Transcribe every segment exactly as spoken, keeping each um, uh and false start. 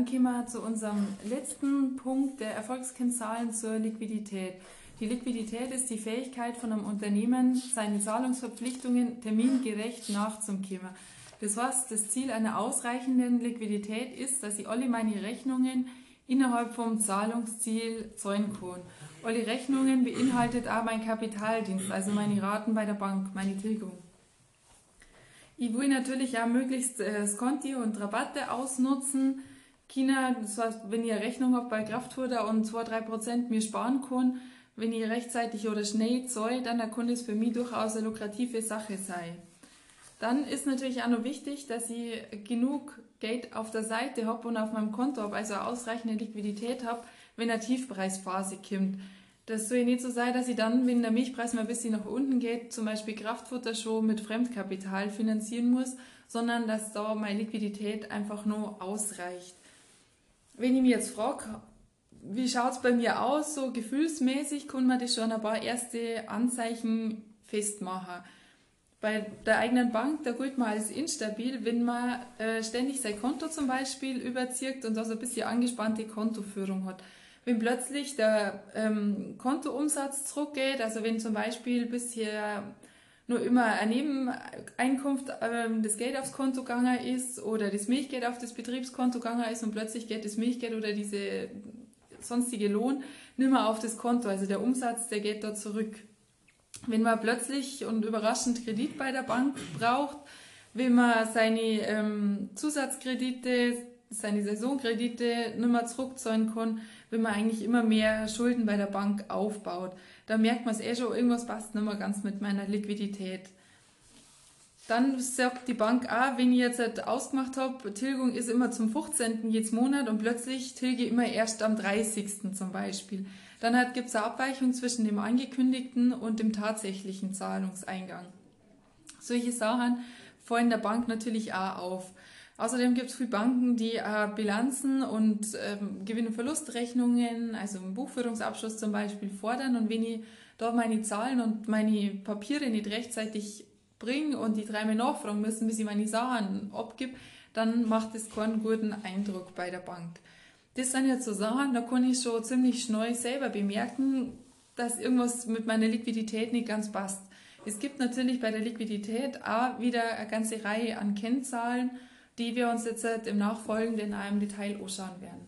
dann gehen wir zu unserem letzten Punkt der Erfolgskennzahlen zur Liquidität. Die Liquidität ist die Fähigkeit von einem Unternehmen, seine Zahlungsverpflichtungen termingerecht nachzukommen. Das heißt, das Ziel einer ausreichenden Liquidität ist, dass ich alle meine Rechnungen innerhalb vom Zahlungsziel zahlen kann. Alle Rechnungen beinhaltet auch mein Kapitaldienst, also meine Raten bei der Bank, meine Tilgung. Ich will natürlich auch möglichst äh, Skonti und Rabatte ausnutzen. China, das heißt, wenn ich eine Rechnung habe bei Kraftfutter und zwei bis drei Prozent mir sparen kann, wenn ich rechtzeitig oder schnell zahle, dann kann das für mich durchaus eine lukrative Sache sein. Dann ist natürlich auch noch wichtig, dass ich genug Geld auf der Seite habe und auf meinem Konto habe, also eine ausreichende Liquidität habe, wenn eine Tiefpreisphase kommt. Das soll nicht so sein, dass ich dann, wenn der Milchpreis mal ein bisschen nach unten geht, zum Beispiel Kraftfutter schon mit Fremdkapital finanzieren muss, sondern dass da meine Liquidität einfach nur ausreicht. Wenn ich mich jetzt frage, wie schaut es bei mir aus, so gefühlsmäßig, kann man das schon ein paar erste Anzeichen festmachen. Bei der eigenen Bank, da gilt man als instabil, wenn man äh, ständig sein Konto zum Beispiel überzieht und da so ein bisschen angespannte Kontoführung hat. Wenn plötzlich der ähm, Kontoumsatz zurückgeht, also wenn zum Beispiel bisher nur immer eine Nebeneinkunft ähm, das Geld aufs Konto gegangen ist oder das Milchgeld auf das Betriebskonto gegangen ist und plötzlich geht das Milchgeld oder diese sonstige Lohn nicht mehr auf das Konto, also der Umsatz, der geht da zurück. Wenn man plötzlich und überraschend Kredit bei der Bank braucht, wenn man seine ähm, Zusatzkredite, seine Saisonkredite nicht mehr zurückzahlen kann, wenn man eigentlich immer mehr Schulden bei der Bank aufbaut. Da merkt man es eh schon, irgendwas passt nicht mehr ganz mit meiner Liquidität. Dann sagt die Bank auch, wenn ich jetzt ausgemacht habe, Tilgung ist immer zum fünfzehnten jedes Monat und plötzlich tilge ich immer erst am dreißigsten zum Beispiel. Dann halt gibt es eine Abweichung zwischen dem angekündigten und dem tatsächlichen Zahlungseingang. Solche Sachen fallen der Bank natürlich auch auf. Außerdem gibt es viele Banken, die äh, Bilanzen und ähm, Gewinn- und Verlustrechnungen, also einen Buchführungsabschluss zum Beispiel, fordern. Und wenn ich da meine Zahlen und meine Papiere nicht rechtzeitig bringe und die dreimal nachfragen müssen, bis ich meine Sachen abgebe, dann macht das keinen guten Eindruck bei der Bank. Das sind ja so Sachen, da kann ich schon ziemlich schnell selber bemerken, dass irgendwas mit meiner Liquidität nicht ganz passt. Es gibt natürlich bei der Liquidität auch wieder eine ganze Reihe an Kennzahlen, die wir uns jetzt im Nachfolgenden in einem Detail anschauen werden.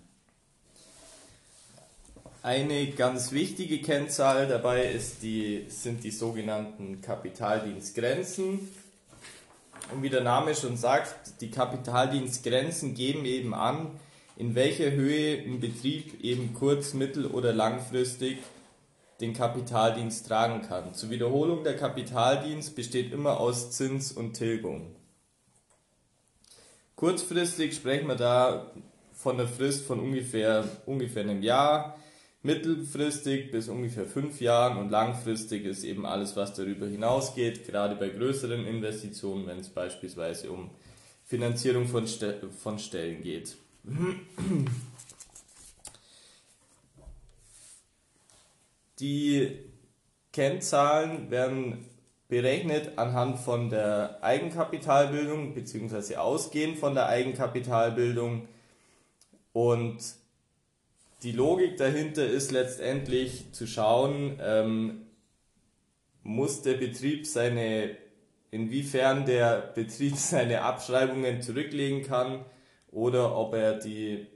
Eine ganz wichtige Kennzahl dabei ist die, sind die sogenannten Kapitaldienstgrenzen. Und wie der Name schon sagt, die Kapitaldienstgrenzen geben eben an, in welcher Höhe ein Betrieb eben kurz-, mittel- oder langfristig den Kapitaldienst tragen kann. Zur Wiederholung, der Kapitaldienst besteht immer aus Zins und Tilgung. Kurzfristig sprechen wir da von einer Frist von ungefähr, ungefähr einem Jahr, mittelfristig bis ungefähr fünf Jahren und langfristig ist eben alles, was darüber hinausgeht, gerade bei größeren Investitionen, wenn es beispielsweise um Finanzierung von, Ste- von Stellen geht. Die Kennzahlen werden berechnet anhand von der Eigenkapitalbildung bzw. ausgehend von der Eigenkapitalbildung, und die Logik dahinter ist letztendlich zu schauen, ähm, muss der Betrieb seine, inwiefern der Betrieb seine Abschreibungen zurücklegen kann oder ob er die,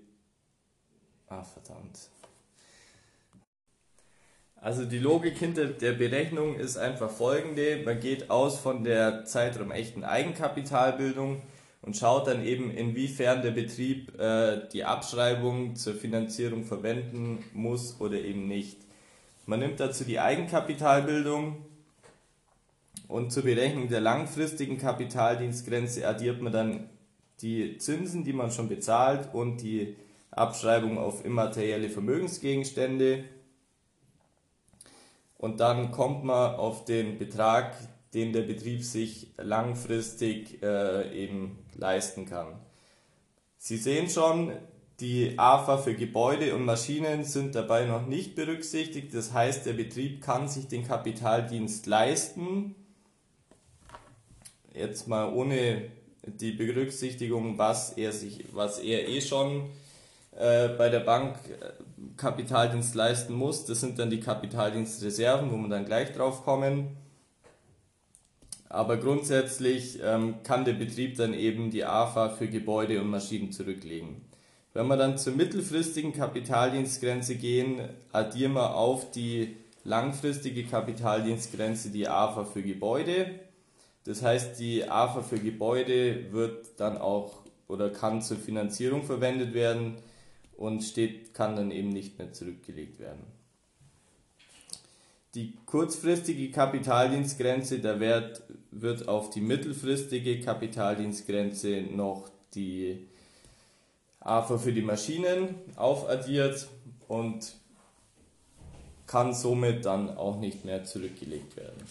ah verdammt, Also die Logik hinter der Berechnung ist einfach folgende: Man geht aus von der Zeitraum echten Eigenkapitalbildung und schaut dann eben, inwiefern der Betrieb äh, die Abschreibung zur Finanzierung verwenden muss oder eben nicht. Man nimmt dazu die Eigenkapitalbildung und zur Berechnung der langfristigen Kapitaldienstgrenze addiert man dann die Zinsen, die man schon bezahlt, und die Abschreibung auf immaterielle Vermögensgegenstände. Und dann kommt man auf den Betrag, den der Betrieb sich langfristig äh, eben leisten kann. Sie sehen schon, die A F A für Gebäude und Maschinen sind dabei noch nicht berücksichtigt. Das heißt, der Betrieb kann sich den Kapitaldienst leisten. Jetzt mal ohne die Berücksichtigung, was er, sich, was er eh schon äh, bei der Bank Kapitaldienst leisten muss. Das sind dann die Kapitaldienstreserven, wo wir dann gleich drauf kommen. Aber grundsätzlich ähm, kann der Betrieb dann eben die A F A für Gebäude und Maschinen zurücklegen. Wenn wir dann zur mittelfristigen Kapitaldienstgrenze gehen, addieren wir auf die langfristige Kapitaldienstgrenze die A F A für Gebäude. Das heißt, die A F A für Gebäude wird dann auch oder kann zur Finanzierung verwendet werden und steht, kann dann eben nicht mehr zurückgelegt werden. Die kurzfristige Kapitaldienstgrenze, da wird, wird auf die mittelfristige Kapitaldienstgrenze noch die A F A für die Maschinen aufaddiert und kann somit dann auch nicht mehr zurückgelegt werden.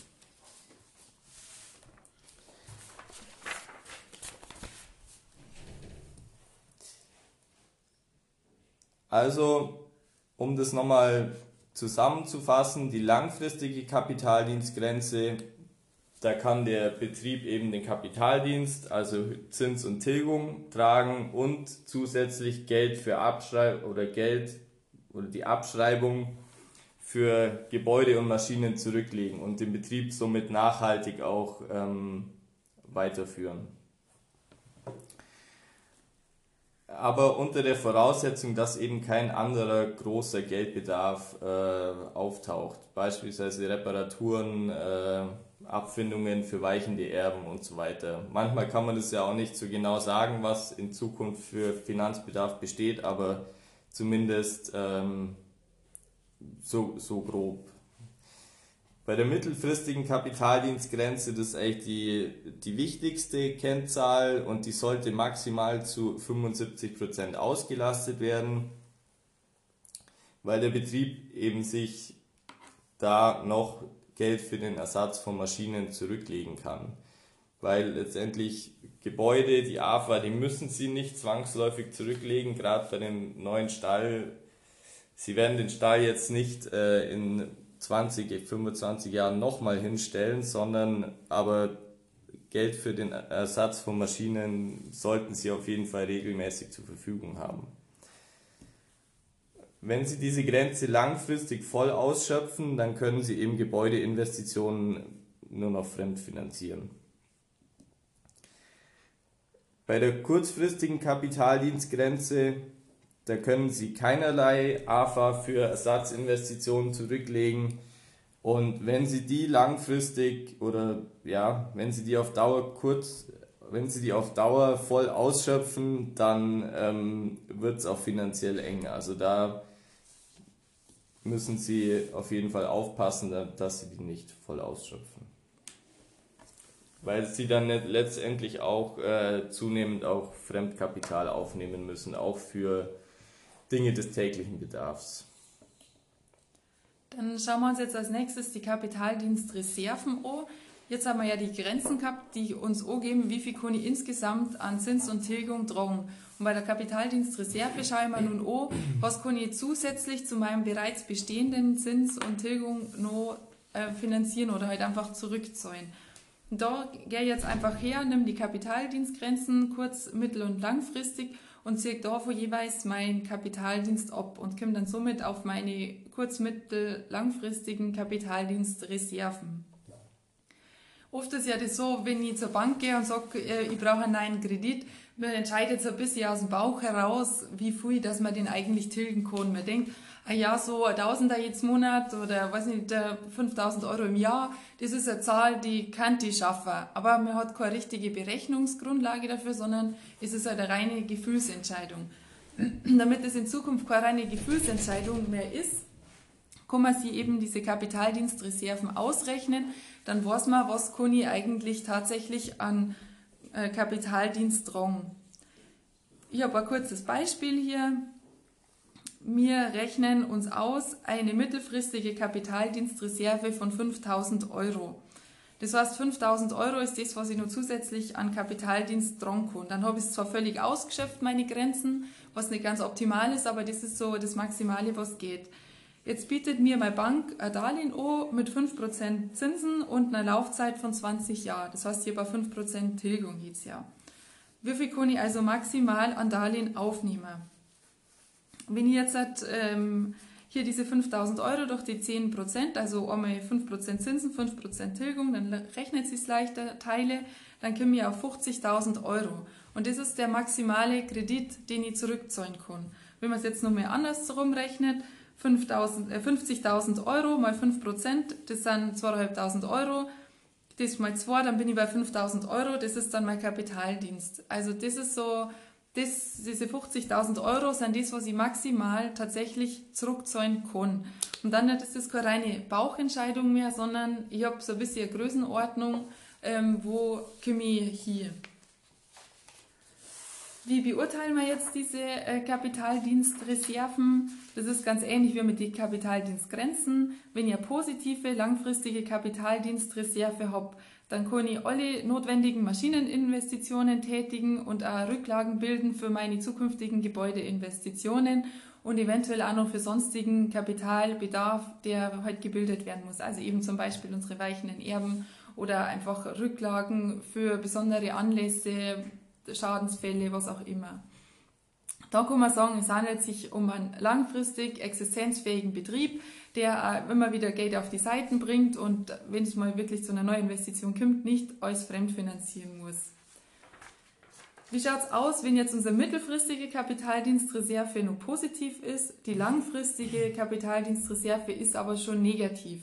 Also, um das nochmal zusammenzufassen, die langfristige Kapitaldienstgrenze, da kann der Betrieb eben den Kapitaldienst, also Zins und Tilgung, tragen und zusätzlich Geld für Abschreibung oder Geld oder die Abschreibung für Gebäude und Maschinen zurücklegen und den Betrieb somit nachhaltig auch ähm, weiterführen. Aber unter der Voraussetzung, dass eben kein anderer großer Geldbedarf äh, auftaucht, beispielsweise Reparaturen, äh, Abfindungen für weichende Erben und so weiter. Manchmal kann man das ja auch nicht so genau sagen, was in Zukunft für Finanzbedarf besteht, aber zumindest ähm, so, so grob. Bei der mittelfristigen Kapitaldienstgrenze, das ist eigentlich die, die wichtigste Kennzahl und die sollte maximal zu fünfundsiebzig Prozent ausgelastet werden, weil der Betrieb eben sich da noch Geld für den Ersatz von Maschinen zurücklegen kann. Weil letztendlich Gebäude, die A F A, die müssen sie nicht zwangsläufig zurücklegen, gerade bei dem neuen Stall. Sie werden den Stall jetzt nicht äh, in zwanzig, fünfundzwanzig Jahren nochmal hinstellen, sondern aber Geld für den Ersatz von Maschinen sollten Sie auf jeden Fall regelmäßig zur Verfügung haben. Wenn Sie diese Grenze langfristig voll ausschöpfen, dann können Sie eben Gebäudeinvestitionen nur noch fremdfinanzieren. Bei der kurzfristigen Kapitaldienstgrenze, da können Sie keinerlei A F A für Ersatzinvestitionen zurücklegen und wenn Sie die langfristig oder ja, wenn Sie die auf Dauer kurz, wenn Sie die auf Dauer voll ausschöpfen, dann ähm, wird es auch finanziell eng. Also da müssen Sie auf jeden Fall aufpassen, dass Sie die nicht voll ausschöpfen, weil sie dann letztendlich auch äh, zunehmend auch Fremdkapital aufnehmen müssen, auch für Dinge des täglichen Bedarfs. Dann schauen wir uns jetzt als nächstes die Kapitaldienstreserven an. Jetzt haben wir ja die Grenzen gehabt, die uns angeben, wie viel kann ich insgesamt an Zins und Tilgung tragen. Und bei der Kapitaldienstreserve schauen wir nun an, was kann ich zusätzlich zu meinem bereits bestehenden Zins und Tilgung noch äh, finanzieren oder halt einfach zurückzahlen. Und da gehe ich jetzt einfach her, nimm die Kapitaldienstgrenzen kurz-, mittel- und langfristig und ziehe davon jeweils meinen Kapitaldienst ab und komme dann somit auf meine kurz-, mittel-, langfristigen Kapitaldienstreserven. Oft ist ja das so, wenn ich zur Bank gehe und sage, ich brauche einen neuen Kredit, man entscheidet so ein bisschen aus dem Bauch heraus, wie viel, dass man den eigentlich tilgen kann. Man denkt, ah ja, so ein Tausender jetzt im Monat oder weiß nicht, fünftausend Euro im Jahr, das ist eine Zahl, die kann ich schaffen. Aber man hat keine richtige Berechnungsgrundlage dafür, sondern es ist halt eine reine Gefühlsentscheidung. Damit es in Zukunft keine reine Gefühlsentscheidung mehr ist, kann man sich eben diese Kapitaldienstreserven ausrechnen, dann weiß man, was kann ich eigentlich tatsächlich an Kapitaldienst tragen. Ich habe ein kurzes Beispiel hier. Wir rechnen uns aus eine mittelfristige Kapitaldienstreserve von fünftausend Euro. Das heißt, fünftausend Euro ist das, was ich noch zusätzlich an Kapitaldienst tragen kann. Dann habe ich es zwar völlig ausgeschöpft, meine Grenzen, was nicht ganz optimal ist, aber das ist so das Maximale, was geht. Jetzt bietet mir meine Bank ein Darlehen an mit fünf Prozent Zinsen und einer Laufzeit von zwanzig Jahren. Das heißt, hier bei fünf Prozent Tilgung geht es ja. Wie viel kann ich also maximal an Darlehen aufnehmen? Wenn ich jetzt ähm, hier diese fünftausend Euro durch die zehn Prozent, also einmal fünf Prozent Zinsen, fünf Prozent Tilgung, dann rechnet sie es leichter, teile, dann komme ich auf fünfzigtausend Euro. Und das ist der maximale Kredit, den ich zurückzahlen kann. Wenn man es jetzt nochmal andersrum rechnet, äh, fünfzigtausend Euro mal fünf Prozent, das sind zweitausendfünfhundert Euro, das mal zwei, dann bin ich bei fünftausend Euro, das ist dann mein Kapitaldienst. Also das ist so, das, diese fünfzigtausend Euro sind das, was ich maximal tatsächlich zurückzahlen kann. Und dann ist das keine reine Bauchentscheidung mehr, sondern ich habe so ein bisschen eine Größenordnung, ähm, wo komme ich hier. Wie beurteilen wir jetzt diese äh, Kapitaldienstreserven? Das ist ganz ähnlich wie mit den Kapitaldienstgrenzen. Wenn ihr positive, langfristige Kapitaldienstreserve habt, dann kann ich alle notwendigen Maschineninvestitionen tätigen und auch Rücklagen bilden für meine zukünftigen Gebäudeinvestitionen und eventuell auch noch für sonstigen Kapitalbedarf, der halt gebildet werden muss. Also eben zum Beispiel unsere weichenden Erben oder einfach Rücklagen für besondere Anlässe, Schadensfälle, was auch immer. Da kann man sagen, es handelt sich um einen langfristig existenzfähigen Betrieb, der immer wieder Geld auf die Seiten bringt und wenn es mal wirklich zu einer Neuinvestition kommt, nicht alles fremdfinanzieren muss. Wie schaut es aus, wenn jetzt unsere mittelfristige Kapitaldienstreserve nur positiv ist, die langfristige Kapitaldienstreserve ist aber schon negativ?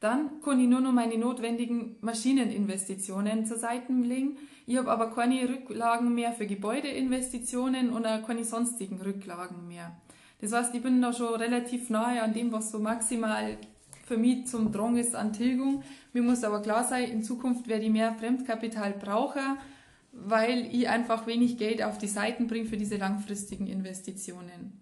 Dann kann ich nur noch meine notwendigen Maschineninvestitionen zur Seite legen. Ich habe aber keine Rücklagen mehr für Gebäudeinvestitionen und auch keine sonstigen Rücklagen mehr. Das heißt, ich bin da schon relativ nahe an dem, was so maximal für mich zum Drang ist an Tilgung. Mir muss aber klar sein, in Zukunft werde ich mehr Fremdkapital brauchen, weil ich einfach wenig Geld auf die Seiten bringe für diese langfristigen Investitionen.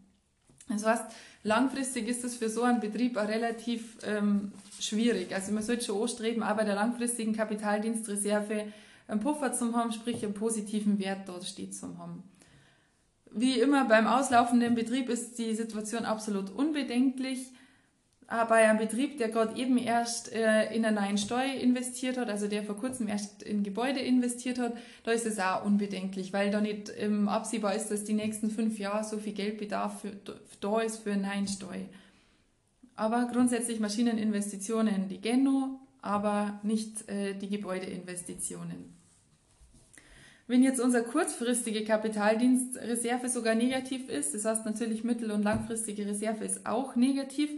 Das heißt, langfristig ist es für so einen Betrieb auch relativ ähm, schwierig. Also man sollte schon anstreben, aber der langfristigen Kapitaldienstreserve einen Puffer zu haben, sprich einen positiven Wert dort steht zu haben. Wie immer beim auslaufenden Betrieb ist die Situation absolut unbedenklich. Aber bei einem Betrieb, der gerade eben erst äh, in einen neuen Steuer investiert hat, also der vor kurzem erst in Gebäude investiert hat, da ist es auch unbedenklich, weil da nicht ähm, absehbar ist, dass die nächsten fünf Jahre so viel Geldbedarf für, da ist für einen neuen Steuer. Aber grundsätzlich Maschineninvestitionen, die gehen noch, aber nicht äh, die Gebäudeinvestitionen. Wenn jetzt unsere kurzfristige Kapitaldienstreserve sogar negativ ist, das heißt natürlich mittel- und langfristige Reserve ist auch negativ,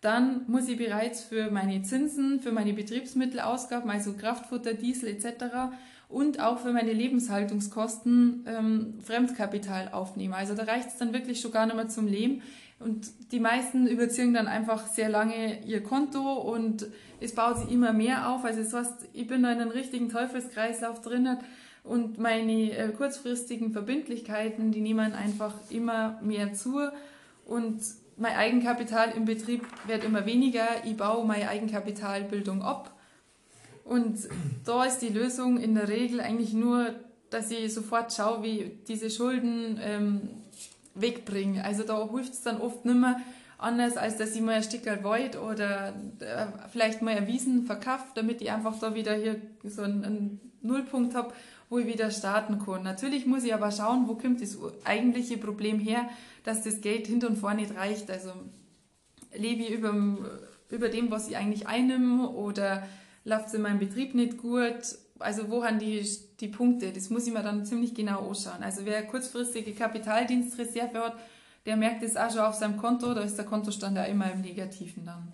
dann muss ich bereits für meine Zinsen, für meine Betriebsmittelausgaben, also Kraftfutter, Diesel et cetera und auch für meine Lebenshaltungskosten ähm, Fremdkapital aufnehmen. Also da reicht es dann wirklich schon gar nicht mehr zum Leben. Und die meisten überziehen dann einfach sehr lange ihr Konto und es baut sich immer mehr auf. Also das heißt, ich bin da in einem richtigen Teufelskreislauf drin und meine äh, kurzfristigen Verbindlichkeiten, die nehmen einfach immer mehr zu und mein Eigenkapital im Betrieb wird immer weniger, ich baue meine Eigenkapitalbildung ab. Und da ist die Lösung in der Regel eigentlich nur, dass ich sofort schaue, wie ich diese Schulden ähm, wegbringe. Also da hilft es dann oft nicht mehr anders, als dass ich mal ein Stickerl Wald oder äh, vielleicht mal eine Wiesen verkaufe, damit ich einfach da wieder hier so einen, einen Nullpunkt habe, wo ich wieder starten kann. Natürlich muss ich aber schauen, wo kommt das eigentliche Problem her, dass das Geld hinten und vorne nicht reicht. Also lebe ich über, über dem, was ich eigentlich einnehme oder läuft es in meinem Betrieb nicht gut. Also wo haben die, die Punkte? Das muss ich mir dann ziemlich genau anschauen. Also wer kurzfristige Kapitaldienstreserve hat, der merkt es auch schon auf seinem Konto, da ist der Kontostand ja immer im Negativen dann.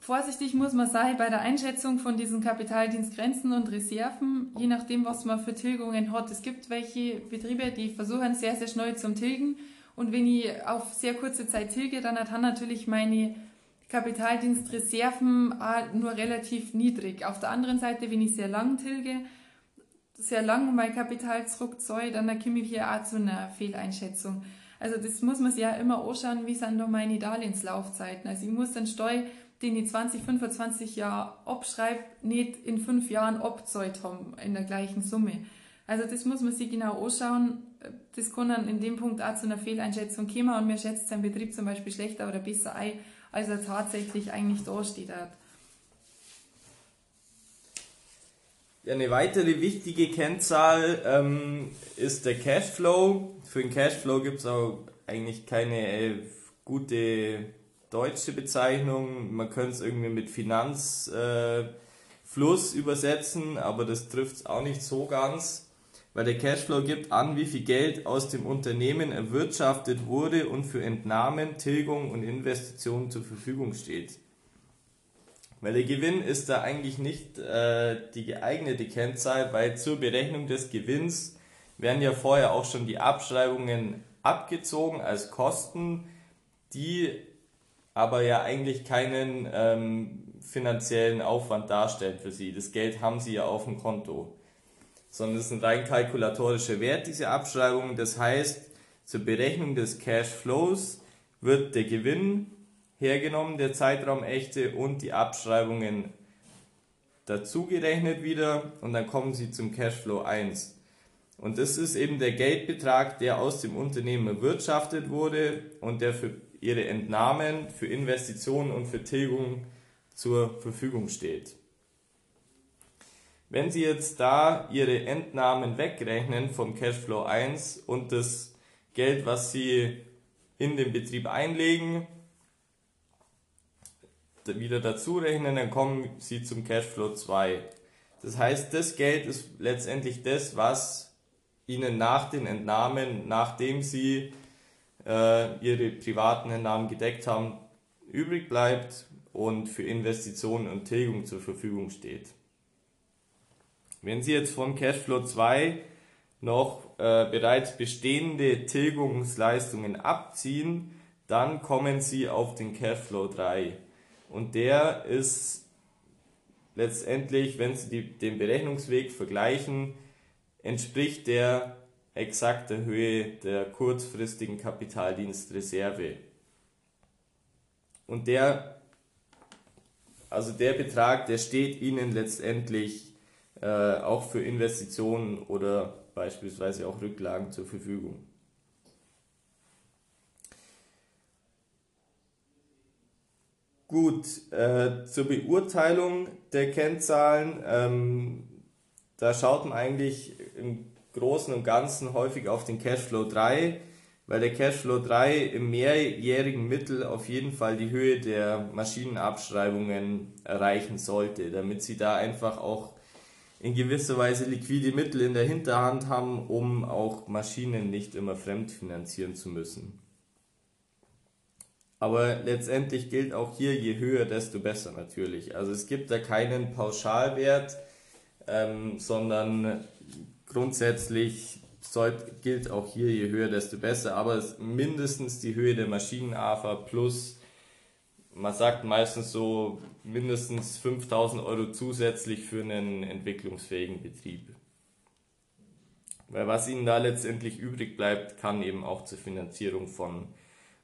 Vorsichtig muss man sein bei der Einschätzung von diesen Kapitaldienstgrenzen und Reserven, je nachdem, was man für Tilgungen hat. Es gibt welche Betriebe, die versuchen sehr, sehr schnell zum Tilgen und wenn ich auf sehr kurze Zeit tilge, dann hat natürlich meine Kapitaldienstreserven auch nur relativ niedrig. Auf der anderen Seite, wenn ich sehr lang tilge, sehr lang mein Kapital zurückzahle, dann komme ich hier auch zu einer Fehleinschätzung. Also das muss man sich ja immer anschauen, wie sind da meine Darlehenslaufzeiten. Also ich muss dann Steuer, den ich zwanzig, fünfundzwanzig Jahre abschreibe, nicht in fünf Jahren abgezahlt haben in der gleichen Summe. Also das muss man sich genau anschauen. Das kann dann in dem Punkt auch zu einer Fehleinschätzung kommen und mir schätzt sein Betrieb zum Beispiel schlechter oder besser ein, als er tatsächlich eigentlich dasteht. Ja, eine weitere wichtige Kennzahl ähm, ist der Cashflow. Für den Cashflow gibt es auch eigentlich keine äh, gute deutsche Bezeichnung. Man könnte es irgendwie mit Finanzfluss äh, übersetzen, aber das trifft es auch nicht so ganz, weil der Cashflow gibt an, wie viel Geld aus dem Unternehmen erwirtschaftet wurde und für Entnahmen, Tilgung und Investitionen zur Verfügung steht. Weil der Gewinn ist da eigentlich nicht äh, die geeignete Kennzahl, weil zur Berechnung des Gewinns werden ja vorher auch schon die Abschreibungen abgezogen als Kosten, die aber ja eigentlich keinen ähm, finanziellen Aufwand darstellen für Sie. Das Geld haben Sie ja auf dem Konto. Sondern es sind rein kalkulatorische Wert, diese Abschreibungen. Das heißt, zur Berechnung des Cash Flows wird der Gewinn hergenommen, der Zeitraum echte, und die Abschreibungen dazu gerechnet wieder, und dann kommen Sie zum Cashflow eins. Und das ist eben der Geldbetrag, der aus dem Unternehmen erwirtschaftet wurde und der für Ihre Entnahmen, für Investitionen und für Tilgung zur Verfügung steht. Wenn Sie jetzt da Ihre Entnahmen wegrechnen vom Cashflow eins und das Geld, was Sie in den Betrieb einlegen, wieder dazu rechnen, dann kommen Sie zum Cashflow zwei. Das heißt, das Geld ist letztendlich das, was Ihnen nach den Entnahmen, nachdem Sie äh, Ihre privaten Entnahmen gedeckt haben, übrig bleibt und für Investitionen und Tilgung zur Verfügung steht. Wenn Sie jetzt vom Cashflow zwei noch äh, bereits bestehende Tilgungsleistungen abziehen, dann kommen Sie auf den Cashflow drei. Und der ist letztendlich, wenn Sie die, den Berechnungsweg vergleichen, entspricht der exakt der Höhe der kurzfristigen Kapitaldienstreserve. Und der, also der Betrag, der steht Ihnen letztendlich Äh, auch für Investitionen oder beispielsweise auch Rücklagen zur Verfügung. Gut, äh, zur Beurteilung der Kennzahlen, ähm, da schaut man eigentlich im Großen und Ganzen häufig auf den Cashflow drei, weil der Cashflow drei im mehrjährigen Mittel auf jeden Fall die Höhe der Maschinenabschreibungen erreichen sollte, damit Sie da einfach auch in gewisser Weise liquide Mittel in der Hinterhand haben, um auch Maschinen nicht immer fremd finanzieren zu müssen. Aber letztendlich gilt auch hier, je höher, desto besser natürlich. Also es gibt da keinen Pauschalwert, ähm, sondern grundsätzlich soll, gilt auch hier, je höher, desto besser. Aber es ist mindestens die Höhe der Maschinen-A F A plus, man sagt meistens so, mindestens fünftausend Euro zusätzlich für einen entwicklungsfähigen Betrieb. Weil was Ihnen da letztendlich übrig bleibt, kann eben auch zur Finanzierung von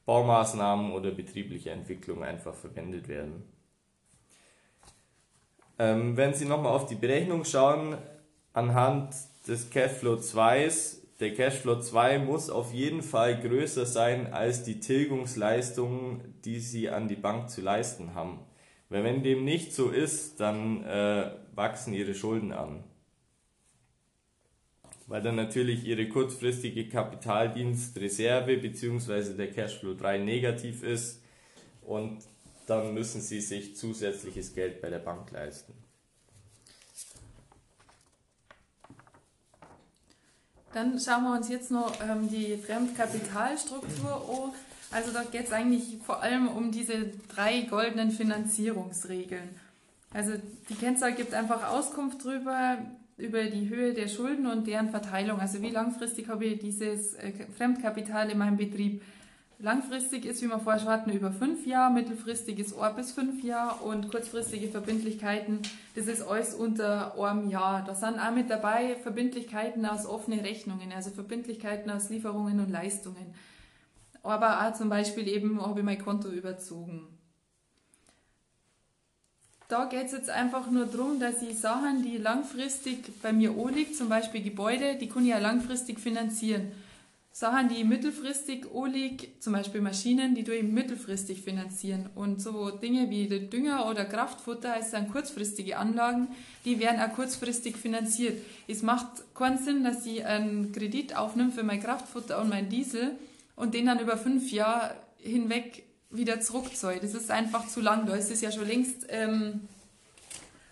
Baumaßnahmen oder betrieblicher Entwicklung einfach verwendet werden. Ähm, wenn Sie nochmal auf die Berechnung schauen, anhand des Cashflow zwei, der Cashflow zwei muss auf jeden Fall größer sein als die Tilgungsleistungen, die Sie an die Bank zu leisten haben. Weil wenn dem nicht so ist, dann äh, wachsen Ihre Schulden an. Weil dann natürlich Ihre kurzfristige Kapitaldienstreserve bzw. der Cashflow drei negativ ist und dann müssen Sie sich zusätzliches Geld bei der Bank leisten. Dann schauen wir uns jetzt noch ähm, die Fremdkapitalstruktur an. Also da geht es eigentlich vor allem um diese drei goldenen Finanzierungsregeln. Also die Kennzahl gibt einfach Auskunft drüber, über die Höhe der Schulden und deren Verteilung. Also wie langfristig habe ich dieses Fremdkapital in meinem Betrieb. Langfristig ist, wie wir vorher schon hatten, über fünf Jahre, mittelfristig ist ein bis fünf Jahre und kurzfristige Verbindlichkeiten, das ist alles unter einem Jahr. Da sind auch mit dabei Verbindlichkeiten aus offenen Rechnungen, also Verbindlichkeiten aus Lieferungen und Leistungen. Aber auch zum Beispiel eben, habe ich mein Konto überzogen. Da geht es jetzt einfach nur darum, dass ich Sachen, die langfristig bei mir anliegen, zum Beispiel Gebäude, die kann ich ja langfristig finanzieren. Sachen, die mittelfristig anliegen, zum Beispiel Maschinen, die tue ich mittelfristig finanzieren. Und so Dinge wie Dünger oder Kraftfutter, das sind kurzfristige Anlagen, die werden auch kurzfristig finanziert. Es macht keinen Sinn, dass ich einen Kredit aufnehme für mein Kraftfutter und mein Diesel und den dann über fünf Jahre hinweg wieder zurückzahlt. Das ist einfach zu lang. Da ist es ja schon längst ähm,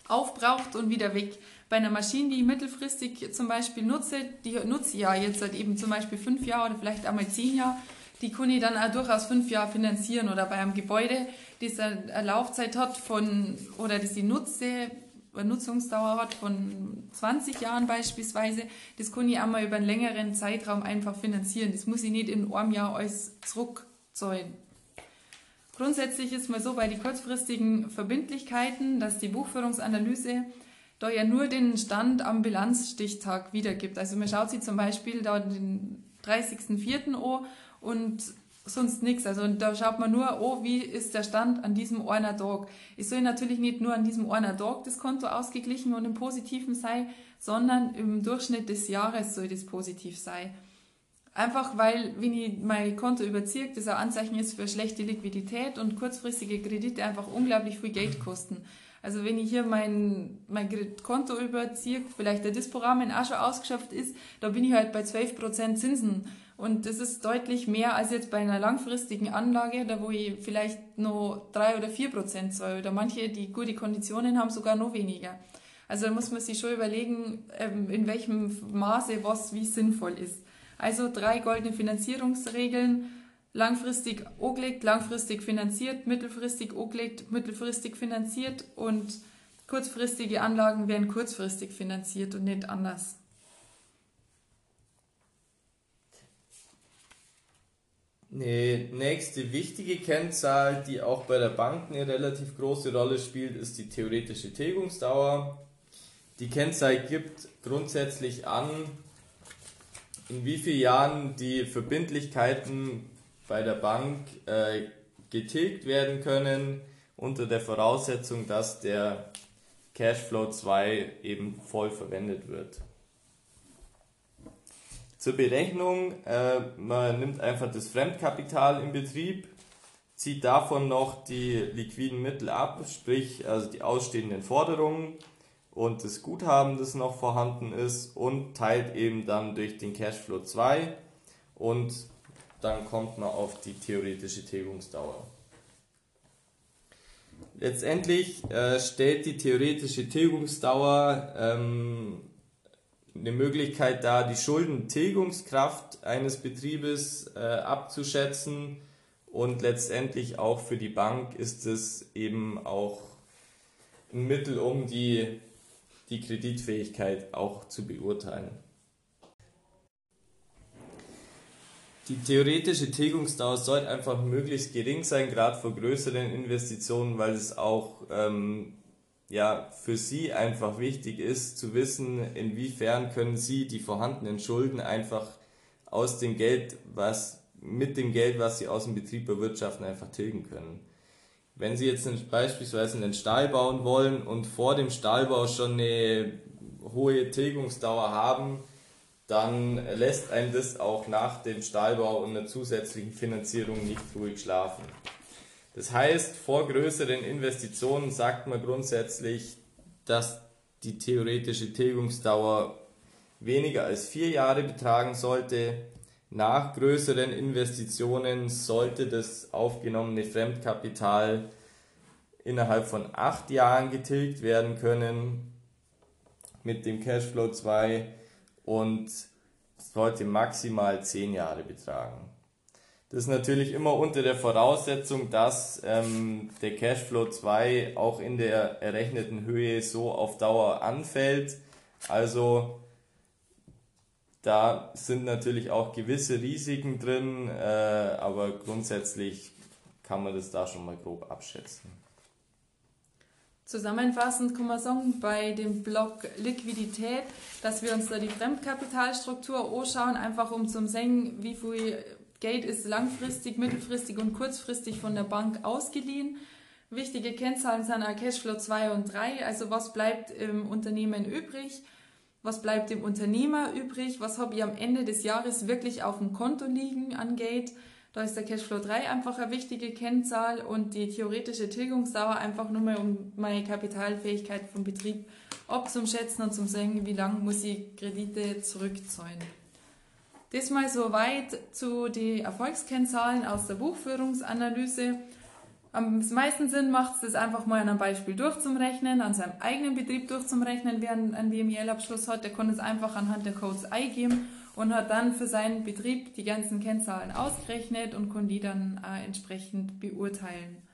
aufbraucht und wieder weg. Bei einer Maschine, die ich mittelfristig zum Beispiel nutze, die nutze ich ja jetzt halt eben zum Beispiel fünf Jahre oder vielleicht einmal zehn Jahre, die kann ich dann auch durchaus fünf Jahre finanzieren. Oder bei einem Gebäude, das eine Laufzeit hat von, oder das die nutze, Nutzungsdauer hat von zwanzig Jahren beispielsweise, das kann ich einmal über einen längeren Zeitraum einfach finanzieren. Das muss ich nicht in einem Jahr alles zurückzahlen. Grundsätzlich ist mal so bei den kurzfristigen Verbindlichkeiten, dass die Buchführungsanalyse da ja nur den Stand am Bilanzstichtag wiedergibt. Also man schaut sich zum Beispiel da den dreißigsten vierten an und sonst nichts. Also da schaut man nur, oh, wie ist der Stand an diesem einen Tag. Ich soll natürlich nicht nur an diesem einen Tag das Konto ausgeglichen und im Positiven sein, sondern im Durchschnitt des Jahres soll das positiv sein. Einfach weil, wenn ich mein Konto überziehe, das ein Anzeichen ist für schlechte Liquidität und kurzfristige Kredite einfach unglaublich viel Geld kosten. Also wenn ich hier mein, mein Konto überziehe, vielleicht der Disporahmen auch schon ausgeschöpft ist, da bin ich halt bei zwölf Prozent Zinsen. Und das ist deutlich mehr als jetzt bei einer langfristigen Anlage, da wo ich vielleicht noch drei oder vier Prozent zahle. Oder manche, die gute Konditionen haben, sogar noch weniger. Also da muss man sich schon überlegen, in welchem Maße was wie sinnvoll ist. Also drei goldene Finanzierungsregeln, langfristig angelegt, langfristig finanziert, mittelfristig angelegt, mittelfristig finanziert und kurzfristige Anlagen werden kurzfristig finanziert und nicht anders. Eine nächste wichtige Kennzahl, die auch bei der Bank eine relativ große Rolle spielt, ist die theoretische Tilgungsdauer. Die Kennzahl gibt grundsätzlich an, in wie vielen Jahren die Verbindlichkeiten bei der Bank äh, getilgt werden können, unter der Voraussetzung, dass der Cashflow zwei eben voll verwendet wird. Zur Berechnung, äh, man nimmt einfach das Fremdkapital im Betrieb, zieht davon noch die liquiden Mittel ab, sprich also die ausstehenden Forderungen und das Guthaben, das noch vorhanden ist, und teilt eben dann durch den Cashflow zwei und dann kommt man auf die theoretische Tilgungsdauer. Letztendlich äh, stellt die theoretische Tilgungsdauer ähm, eine Möglichkeit dar, die Schuldentilgungskraft eines Betriebes äh, abzuschätzen, und letztendlich auch für die Bank ist es eben auch ein Mittel, um die die Kreditfähigkeit auch zu beurteilen. Die theoretische Tilgungsdauer sollte einfach möglichst gering sein, gerade vor größeren Investitionen, weil es auch ähm, ja, für Sie einfach wichtig ist, zu wissen, inwiefern können Sie die vorhandenen Schulden einfach aus dem Geld, was mit dem Geld, was Sie aus dem Betrieb erwirtschaften, einfach tilgen können. Wenn Sie jetzt beispielsweise einen Stall bauen wollen und vor dem Stallbau schon eine hohe Tilgungsdauer haben, dann lässt einem das auch nach dem Stallbau und einer zusätzlichen Finanzierung nicht ruhig schlafen. Das heißt, vor größeren Investitionen sagt man grundsätzlich, dass die theoretische Tilgungsdauer weniger als vier Jahre betragen sollte. Nach größeren Investitionen sollte das aufgenommene Fremdkapital innerhalb von acht Jahren getilgt werden können mit dem Cashflow zwei und sollte maximal zehn Jahre betragen. Das ist natürlich immer unter der Voraussetzung, dass ähm, der Cashflow zwei auch in der errechneten Höhe so auf Dauer anfällt. Also da sind natürlich auch gewisse Risiken drin, äh, aber grundsätzlich kann man das da schon mal grob abschätzen. Zusammenfassend kann man sagen, bei dem Block Liquidität, dass wir uns da die Fremdkapitalstruktur anschauen, einfach um zu sehen, wie viel Geld ist langfristig, mittelfristig und kurzfristig von der Bank ausgeliehen. Wichtige Kennzahlen sind auch Cashflow zwei und drei, also was bleibt im Unternehmen übrig. Was bleibt dem Unternehmer übrig? Was habe ich am Ende des Jahres wirklich auf dem Konto liegen an Geld? Da ist der Cashflow drei einfach eine wichtige Kennzahl und die theoretische Tilgungsdauer einfach nur mal, um meine Kapitalfähigkeit vom Betrieb abzuschätzen und zu sehen, wie lange muss ich Kredite zurückzahlen. Diesmal soweit zu den Erfolgskennzahlen aus der Buchführungsanalyse. Am meisten Sinn macht es, das einfach mal an einem Beispiel durchzumrechnen, an seinem eigenen Betrieb durchzumrechnen. Wer einen B M I L-Abschluss hat, der konnte es einfach anhand der Codes eingeben und hat dann für seinen Betrieb die ganzen Kennzahlen ausgerechnet und konnte die dann äh, entsprechend beurteilen.